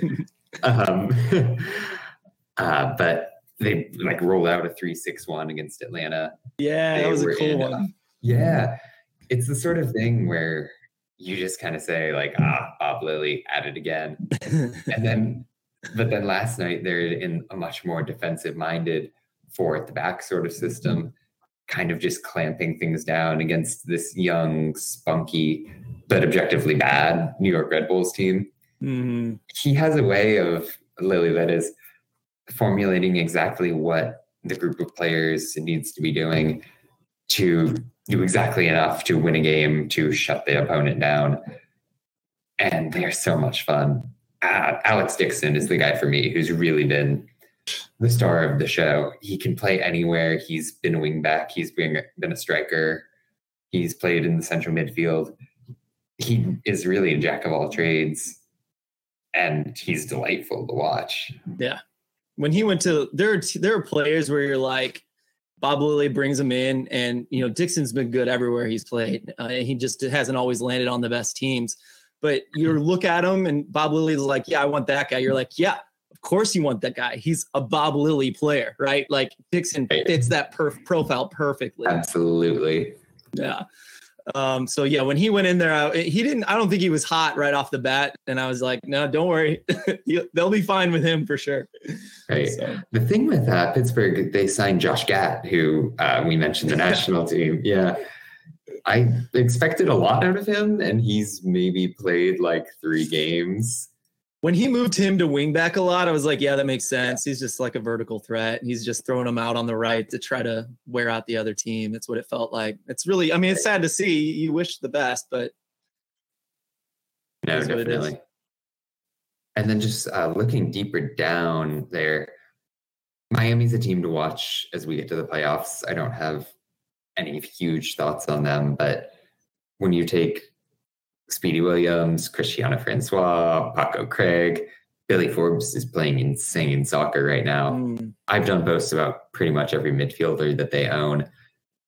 But they like rolled out a 3-6-1 against Atlanta. Yeah, that was a cool one. Yeah. It's the sort of thing where you just kind of say like, Bob Lilly at it again. but then last night they're in a much more defensive minded four at the back sort of system, kind of just clamping things down against this young, spunky, but objectively bad New York Red Bulls team. Mm-hmm. He has a way of, Lilly that is, formulating exactly what the group of players needs to be doing to do exactly enough to win a game, to shut the opponent down. And they're so much fun. Alex Dixon is the guy for me who's really been the star of the show. He can play anywhere. He's been a wing back. He's been a striker. He's played in the central midfield. He is really a jack of all trades, and he's delightful to watch. Yeah. When he went to, there are players where you're like, Bob Lilly brings him in, and Dixon's been good everywhere he's played. He just hasn't always landed on the best teams. But you look at him, and Bob Lilly's like, yeah, I want that guy. You're like, yeah, of course you want that guy. He's a Bob Lilly player, right? Like Dixon fits that profile perfectly. Absolutely. Yeah. So yeah, when he went in there, I don't think he was hot right off the bat. And I was like, no, don't worry. They'll be fine with him for sure. Right. So. The thing with Pittsburgh, they signed Josh Gatt, who we mentioned the national team. Yeah. I expected a lot out of him, and he's maybe played like 3 games. When he moved him to wing back a lot, I was like, yeah, that makes sense. He's just like a vertical threat. He's just throwing him out on the right to try to wear out the other team. That's what it felt like. It's really, it's sad to see. You wish the best, but. No, definitely. And then just looking deeper down there, Miami's a team to watch as we get to the playoffs. I don't have any huge thoughts on them, but when you take Speedy Williams, Cristiano Francois, Paco Craig, Billy Forbes is playing insane soccer right now. I've done posts about pretty much every midfielder that they own.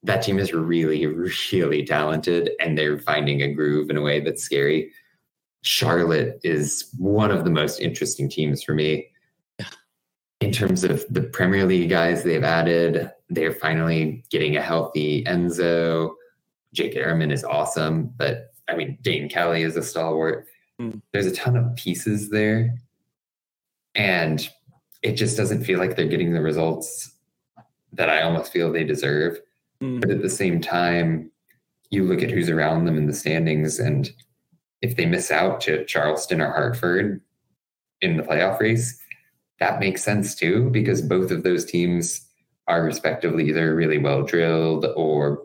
That team is really, really talented, and they're finding a groove in a way that's scary. Charlotte is one of the most interesting teams for me. In terms of the Premier League guys they've added, they're finally getting a healthy Enzo. Jake Ehrman is awesome, but Dane Kelly is a stalwart. There's a ton of pieces there, and it just doesn't feel like they're getting the results that I almost feel they deserve. But at the same time, you look at who's around them in the standings, and if they miss out to Charleston or Hartford in the playoff race, that makes sense too, because both of those teams are respectively either really well drilled or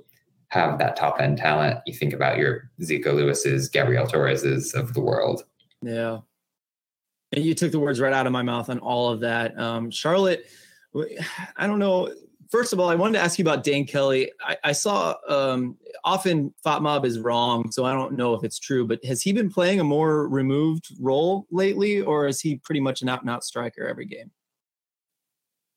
have that top end talent. You think about your Zico Lewis's, Gabriel Torres's of the world. Yeah. And you took the words right out of my mouth on all of that. Charlotte, I don't know. First of all, I wanted to ask you about Dane Kelly. I saw often FOTMOB is wrong, so I don't know if it's true, but has he been playing a more removed role lately, or is he pretty much an out and out striker every game?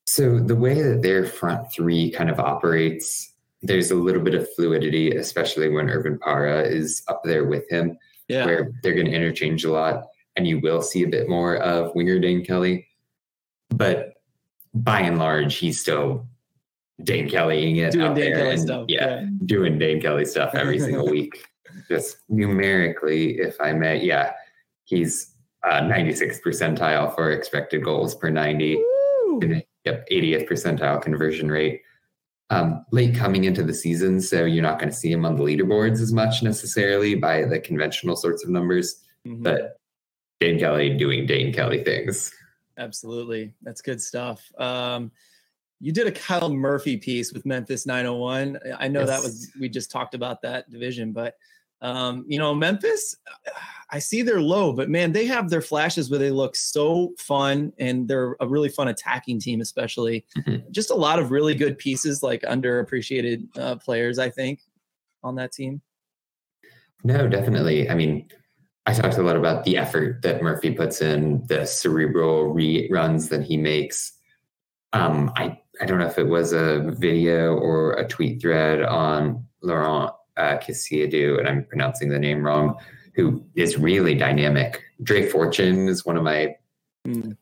So the way that their front three kind of operates, there's a little bit of fluidity, especially when Urban Parra is up there with him, where they're going to interchange a lot, and you will see a bit more of winger Dane Kelly. But by and large, he's still Dane Kellying it out there. Yeah, doing Dane Kelly stuff every single week. Just numerically, if I may, he's 96th percentile for expected goals per 90. Woo! Yep, 80th percentile conversion rate. late coming into the season, so you're not going to see him on the leaderboards as much necessarily by the conventional sorts of numbers, but Dane Kelly doing Dane Kelly things. Absolutely. That's good stuff. You did a Kyle Murphy piece with Memphis 901. I know that was, we just talked about that division, but you know, Memphis, I see they're low, but man, they have their flashes where they look so fun, and they're a really fun attacking team, especially just a lot of really good pieces, like underappreciated players, I think, on that team. No, definitely. I mean, I talked a lot about the effort that Murphy puts in, the cerebral runs that he makes. I don't know if it was a video or a tweet thread on Laurent Kisiadu, and I'm pronouncing the name wrong, who is really dynamic. Dre Fortune is one of my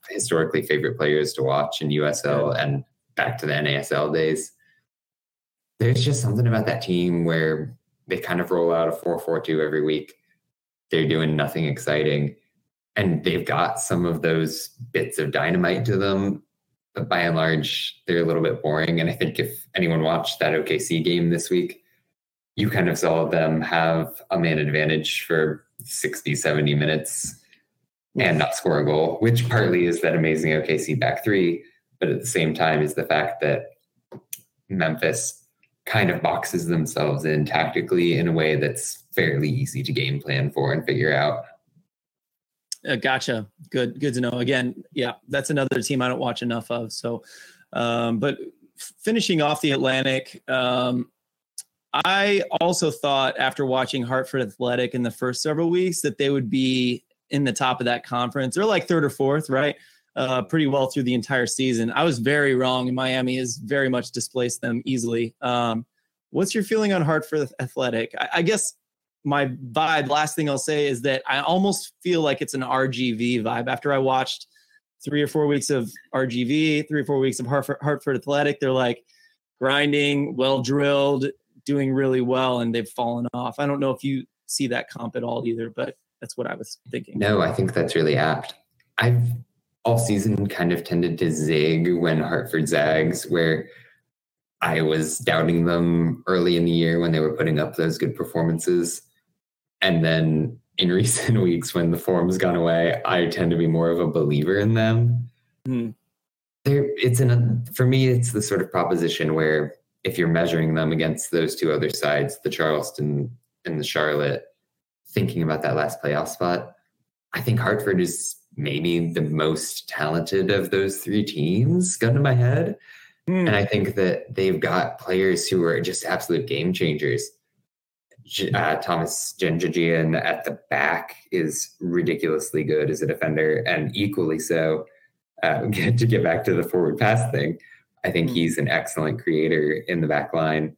historically favorite players to watch in USL and back to the NASL days. There's just something about that team where they kind of roll out a 4-4-2 every week. They're doing nothing exciting, and they've got some of those bits of dynamite to them, but by and large, they're a little bit boring. And I think if anyone watched that OKC game this week, you kind of saw them have a man advantage for 60, 70 minutes and not score a goal, which partly is that amazing OKC back three, but at the same time is the fact that Memphis kind of boxes themselves in tactically in a way that's fairly easy to game plan for and figure out. Gotcha. Good to know. Again, yeah, that's another team I don't watch enough of. So, but finishing off the Atlantic, I also thought after watching Hartford Athletic in the first several weeks that they would be in the top of that conference. They're like third or fourth, right? Pretty well through the entire season. I was very wrong, and Miami has very much displaced them easily. What's your feeling on Hartford Athletic? I guess my vibe, last thing I'll say, is that I almost feel like it's an RGV vibe. After I watched 3 or 4 weeks of RGV, 3 or 4 weeks of Hartford Athletic, they're like grinding, well-drilled, doing really well, and they've fallen off. I don't know if you see that comp at all either, but that's what I was thinking. No, I think that's really apt. I've all season kind of tended to zig when Hartford zags, where I was doubting them early in the year when they were putting up those good performances. And then in recent weeks when the form's gone away, I tend to be more of a believer in them. For me, it's the sort of proposition where if you're measuring them against those two other sides, the Charleston and the Charlotte, thinking about that last playoff spot, I think Hartford is maybe the most talented of those three teams, gun to my head. And I think that they've got players who are just absolute game changers. Thomas Jenjagian at the back is ridiculously good as a defender, and equally so, to get back to the forward pass thing, I think he's an excellent creator in the back line.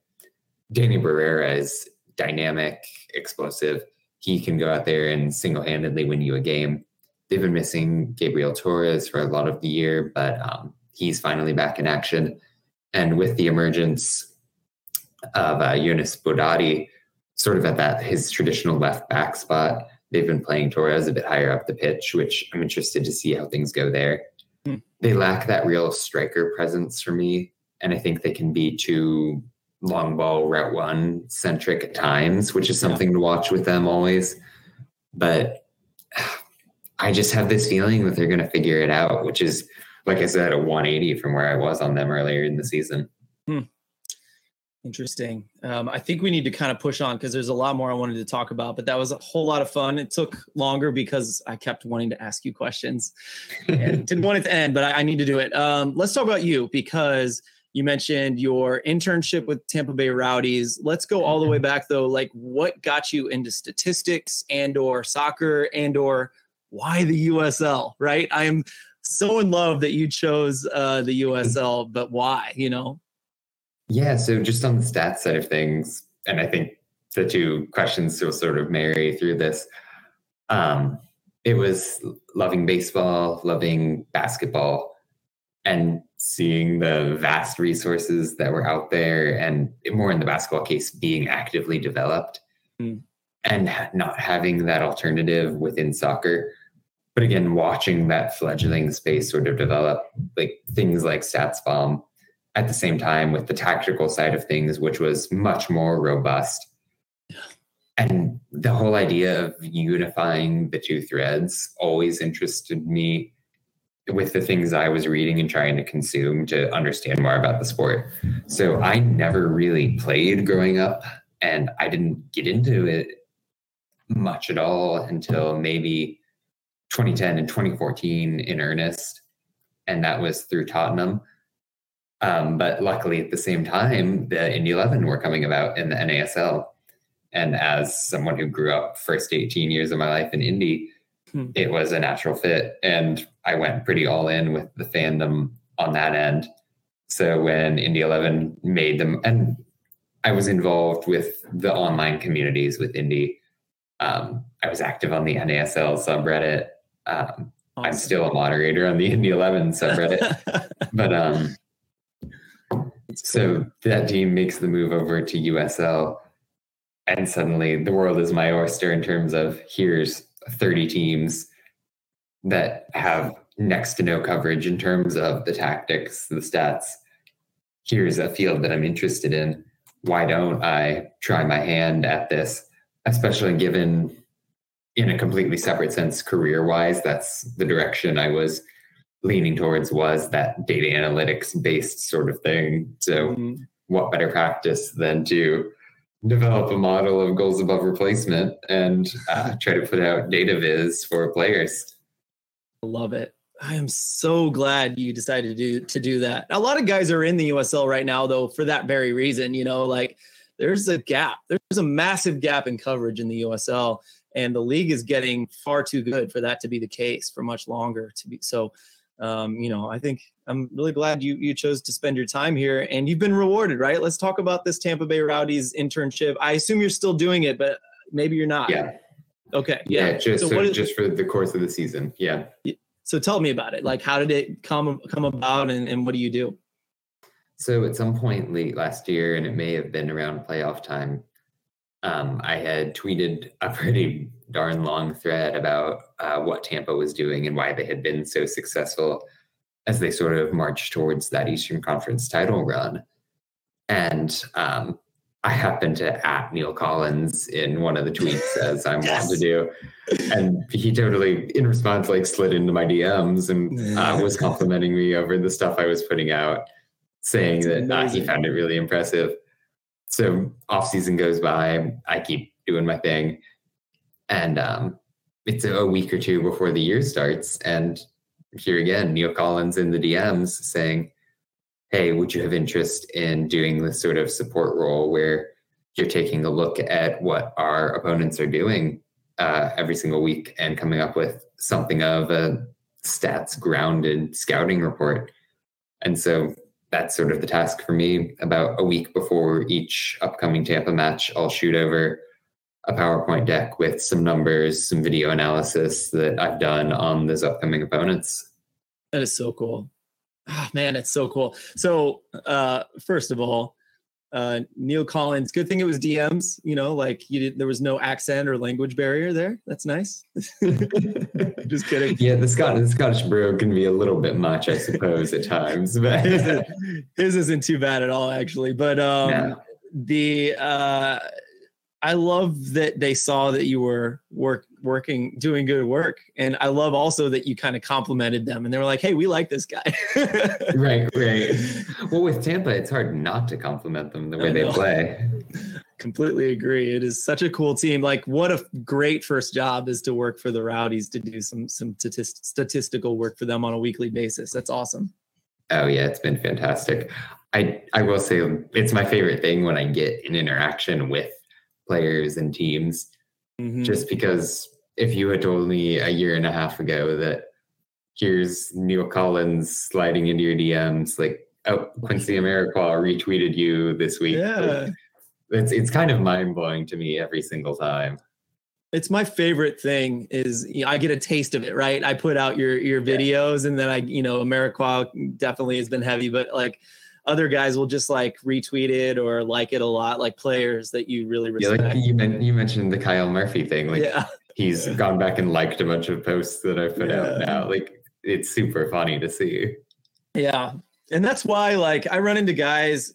Danny Barrera is dynamic, explosive. He can go out there and single-handedly win you a game. They've been missing Gabriel Torres for a lot of the year, but he's finally back in action. And with the emergence of Yunus Bodadi, sort of at his traditional left back spot, they've been playing Torres a bit higher up the pitch, which I'm interested to see how things go there. They lack that real striker presence for me, and I think they can be too long ball route one centric at times, which is something to watch with them always. But I just have this feeling that they're going to figure it out, which is, like I said, a 180 from where I was on them earlier in the season. Interesting. I think we need to kind of push on because there's a lot more I wanted to talk about, but that was a whole lot of fun. It took longer because I kept wanting to ask you questions and didn't want it to end, but I need to do it. Let's talk about you, because you mentioned your internship with Tampa Bay Rowdies. Let's go all the way back though. Like, what got you into statistics and or soccer and or why the USL, right? I am so in love that you chose the USL, but why, you know? Yeah, so just on the stats side of things, and I think the two questions will sort of marry through this. It was loving baseball, loving basketball, and seeing the vast resources that were out there, and more in the basketball case, being actively developed and not having that alternative within soccer. But again, watching that fledgling space sort of develop, like things like StatsBomb, at the same time with the tactical side of things, which was much more robust. And the whole idea of unifying the two threads always interested me with the things I was reading and trying to consume to understand more about the sport. So I never really played growing up, and I didn't get into it much at all until maybe 2010 and 2014 in earnest. And that was through Tottenham. But luckily at the same time, the Indy 11 were coming about in the NASL. And as someone who grew up first 18 years of my life in Indy, it was a natural fit. And I went pretty all in with the fandom on that end. So when Indy 11 made them, and I was involved with the online communities with Indy. I was active on the NASL subreddit. Awesome. I'm still a moderator on the Indy 11 subreddit. But so that team makes the move over to USL. And suddenly the world is my oyster in terms of here's 30 teams that have next to no coverage in terms of the tactics, the stats. Here's a field that I'm interested in. Why don't I try my hand at this? Especially given, in a completely separate sense, career-wise, that's the direction I was leaning towards, was that data analytics-based sort of thing. So what better practice than to develop a model of goals above replacement and try to put out data viz for players. I love it. I am so glad you decided to do that. A lot of guys are in the USL right now, though, for that very reason. You know, like there's a gap. There's a massive gap in coverage in the USL, and the league is getting far too good for that to be the case for much longer. I think I'm really glad you chose to spend your time here, and you've been rewarded, right? Let's talk about this Tampa Bay Rowdies internship. I assume you're still doing it, but maybe you're not. Yeah. Okay. Yeah. Just for the course of the season. Yeah. So tell me about it. Like, how did it come about, and what do you do? So at some point late last year, and it may have been around playoff time, I had tweeted a pretty darn long thread about what Tampa was doing and why they had been so successful as they sort of marched towards that Eastern Conference title run. And I happened to at Neill Collins in one of the tweets, as I'm wont to do. And he totally, in response, like slid into my DMs and was complimenting me over the stuff I was putting out, saying that he found it really impressive. So off season goes by, I keep doing my thing. And it's a week or two before the year starts. And here again, Neill Collins in the DMs saying, hey, would you have interest in doing this sort of support role where you're taking a look at what our opponents are doing every single week and coming up with something of a stats grounded scouting report? And so that's sort of the task for me. About a week before each upcoming Tampa match, I'll shoot over a PowerPoint deck with some numbers, some video analysis that I've done on those upcoming opponents. That is so cool. Oh, man, it's so cool. So first of all, Neill Collins, good thing it was DMs, you know, like there was no accent or language barrier there. That's nice. Just kidding. Yeah, the Scottish bro can be a little bit much, I suppose, at times. But his isn't too bad at all, actually. But I love that they saw that you were doing good work. And I love also that you kind of complimented them and they were like, hey, we like this guy. Right. Well, with Tampa, it's hard not to compliment them the way they play. Completely agree. It is such a cool team. Like, what a great first job is to work for the Rowdies, to do some statistical work for them on a weekly basis. That's awesome. Oh yeah, it's been fantastic. I will say it's my favorite thing when I get an interaction with players and teams, just because if you had told me a year and a half ago that here's Neill Collins sliding into your DMs, like, oh, Quincy AmeriCorps retweeted you this week. Yeah. It's kind of mind-blowing to me every single time. It's my favorite thing is, you know, I get a taste of it, right? I put out your videos and then AmeriCorps definitely has been heavy, but like, other guys will just like retweet it or like it a lot, like players that you really respect. Yeah, like you mentioned the Kyle Murphy thing. Like he's gone back and liked a bunch of posts that I put out now. Like, it's super funny to see. Yeah. And that's why, like, I run into guys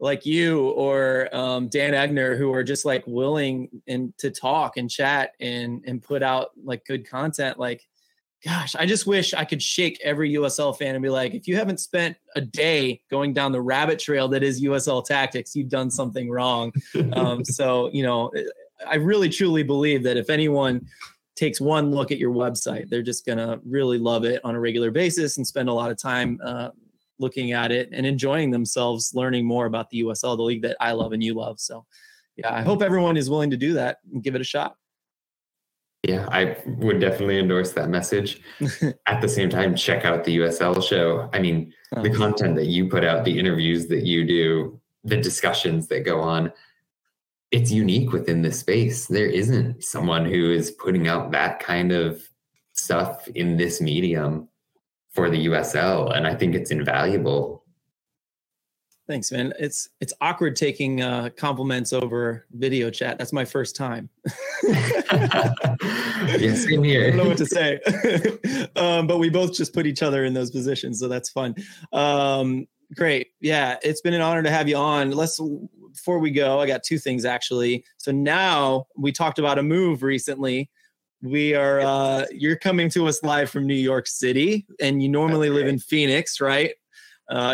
like you or Dan Egner, who are just like willing and to talk and chat and put out like good content. Like, gosh, I just wish I could shake every USL fan and be like, if you haven't spent a day going down the rabbit trail that is USL Tactics, you've done something wrong. So, you know, I really truly believe that if anyone takes one look at your website, they're just going to really love it on a regular basis and spend a lot of time looking at it and enjoying themselves, learning more about the USL, the league that I love and you love. So, yeah, I hope everyone is willing to do that and give it a shot. Yeah, I would definitely endorse that message. At the same time, check out the USL show. I mean, the content that you put out, the interviews that you do, the discussions that go on, it's unique within this space. There isn't someone who is putting out that kind of stuff in this medium for the USL, and I think it's invaluable. Thanks, man. It's awkward taking compliments over video chat. That's my first time. Yes, same here. I don't know what to say. But we both just put each other in those positions, so that's fun. Great. Yeah, it's been an honor to have you on. Before we go, I got two things, actually. So now we talked about a move recently. You're coming to us live from New York City, and you normally live in Phoenix, right?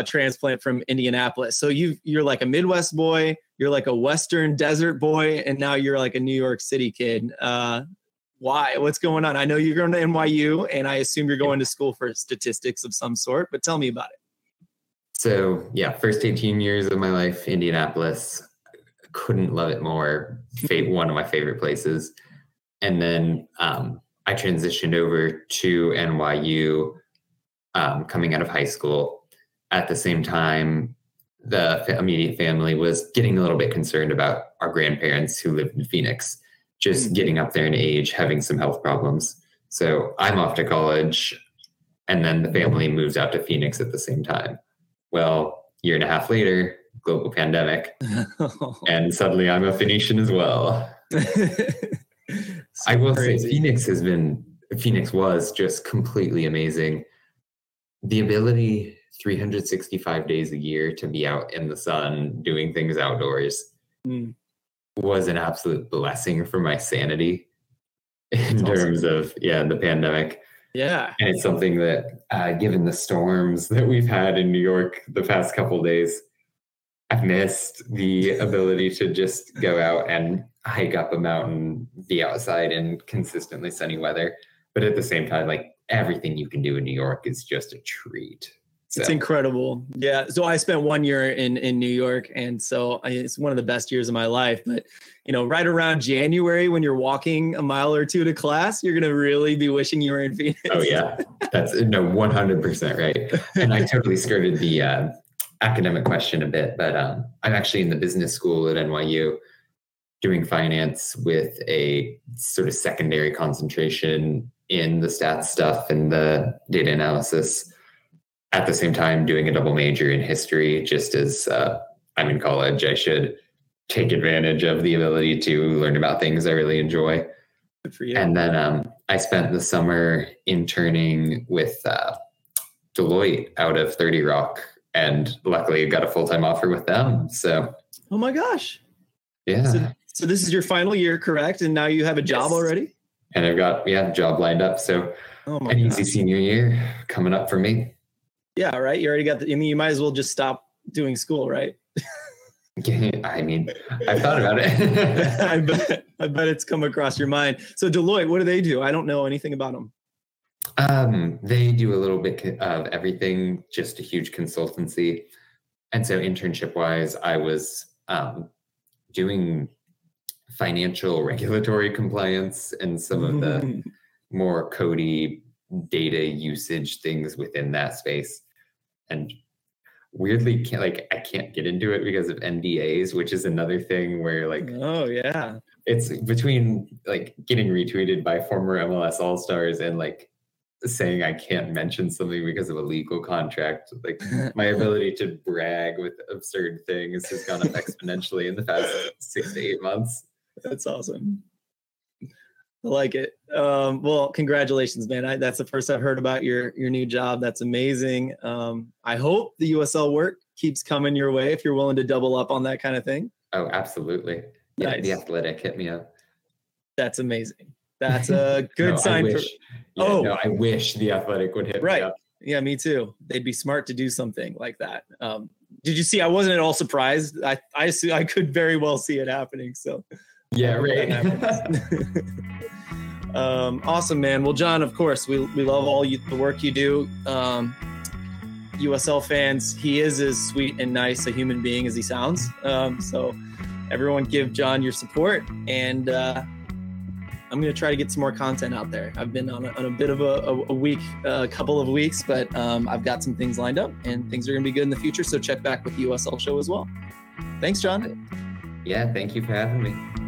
Transplant from Indianapolis. So you're like a Midwest boy, you're like a Western desert boy, and now you're like a New York City kid. Why? What's going on? I know you're going to NYU, and I assume you're going to school for statistics of some sort, but tell me about it. So yeah, first 18 years of my life, Indianapolis. I couldn't love it more. One of my favorite places. And then I transitioned over to NYU coming out of high school. At the same time, the immediate family was getting a little bit concerned about our grandparents who lived in Phoenix, just getting up there in age, having some health problems. So I'm off to college, and then the family moves out to Phoenix at the same time. Well, year and a half later, global pandemic, and suddenly I'm a Phoenician as well. I will say Phoenix was just completely amazing. The ability 365 days a year to be out in the sun doing things outdoors was an absolute blessing for my sanity in terms of the pandemic. Yeah. And it's something that given the storms that we've had in New York the past couple of days, I've missed the ability to just go out and hike up a mountain, be outside in consistently sunny weather. But at the same time, like everything you can do in New York is just a treat. So. It's incredible. Yeah. So I spent 1 year in New York, and so it's one of the best years of my life. But, you know, right around January when you're walking a mile or two to class, you're going to really be wishing you were in Phoenix. Oh, yeah. That's 100% right. And I totally skirted the academic question a bit, but I'm actually in the business school at NYU doing finance with a sort of secondary concentration in the stats stuff and the data analysis. At the same time, doing a double major in history, just as I'm in college, I should take advantage of the ability to learn about things I really enjoy. Good for you. And then I spent the summer interning with Deloitte out of 30 Rock, and luckily got a full-time offer with them. So, oh my gosh. Yeah. So this is your final year, correct? And now you have a job already? And I've got job lined up. So easy senior year coming up for me. Yeah, right. You already got the, I mean, you might as well just stop doing school, right? I mean, I've thought about it. I bet it's come across your mind. So Deloitte, what do they do? I don't know anything about them. They do a little bit of everything, just a huge consultancy. And so internship wise, I was doing financial regulatory compliance and some of the more codey data usage things within that space. And weirdly, I can't get into it because of NDAs, which is another thing where it's between like getting retweeted by former MLS All-Stars and like saying I can't mention something because of a legal contract. Like my ability to brag with absurd things has gone up exponentially in the past 6 to 8 months. That's awesome. I like it. Well, congratulations, man. That's the first I've heard about your new job. That's amazing. I hope the USL work keeps coming your way if you're willing to double up on that kind of thing. Oh, absolutely. Yeah, nice. The Athletic, hit me up. That's amazing. That's a good sign. I wish the Athletic would hit me up. Yeah, me too. They'd be smart to do something like that. Did you see? I wasn't at all surprised. I could very well see it happening. So. Yeah, right. Awesome, man. Well, John, of course, we love the work you do. USL fans, he is as sweet and nice a human being as he sounds. So everyone give John your support. And I'm going to try to get some more content out there. I've been on a bit of a couple of weeks, but I've got some things lined up and things are going to be good in the future. So check back with the USL show as well. Thanks, John. Yeah, thank you for having me.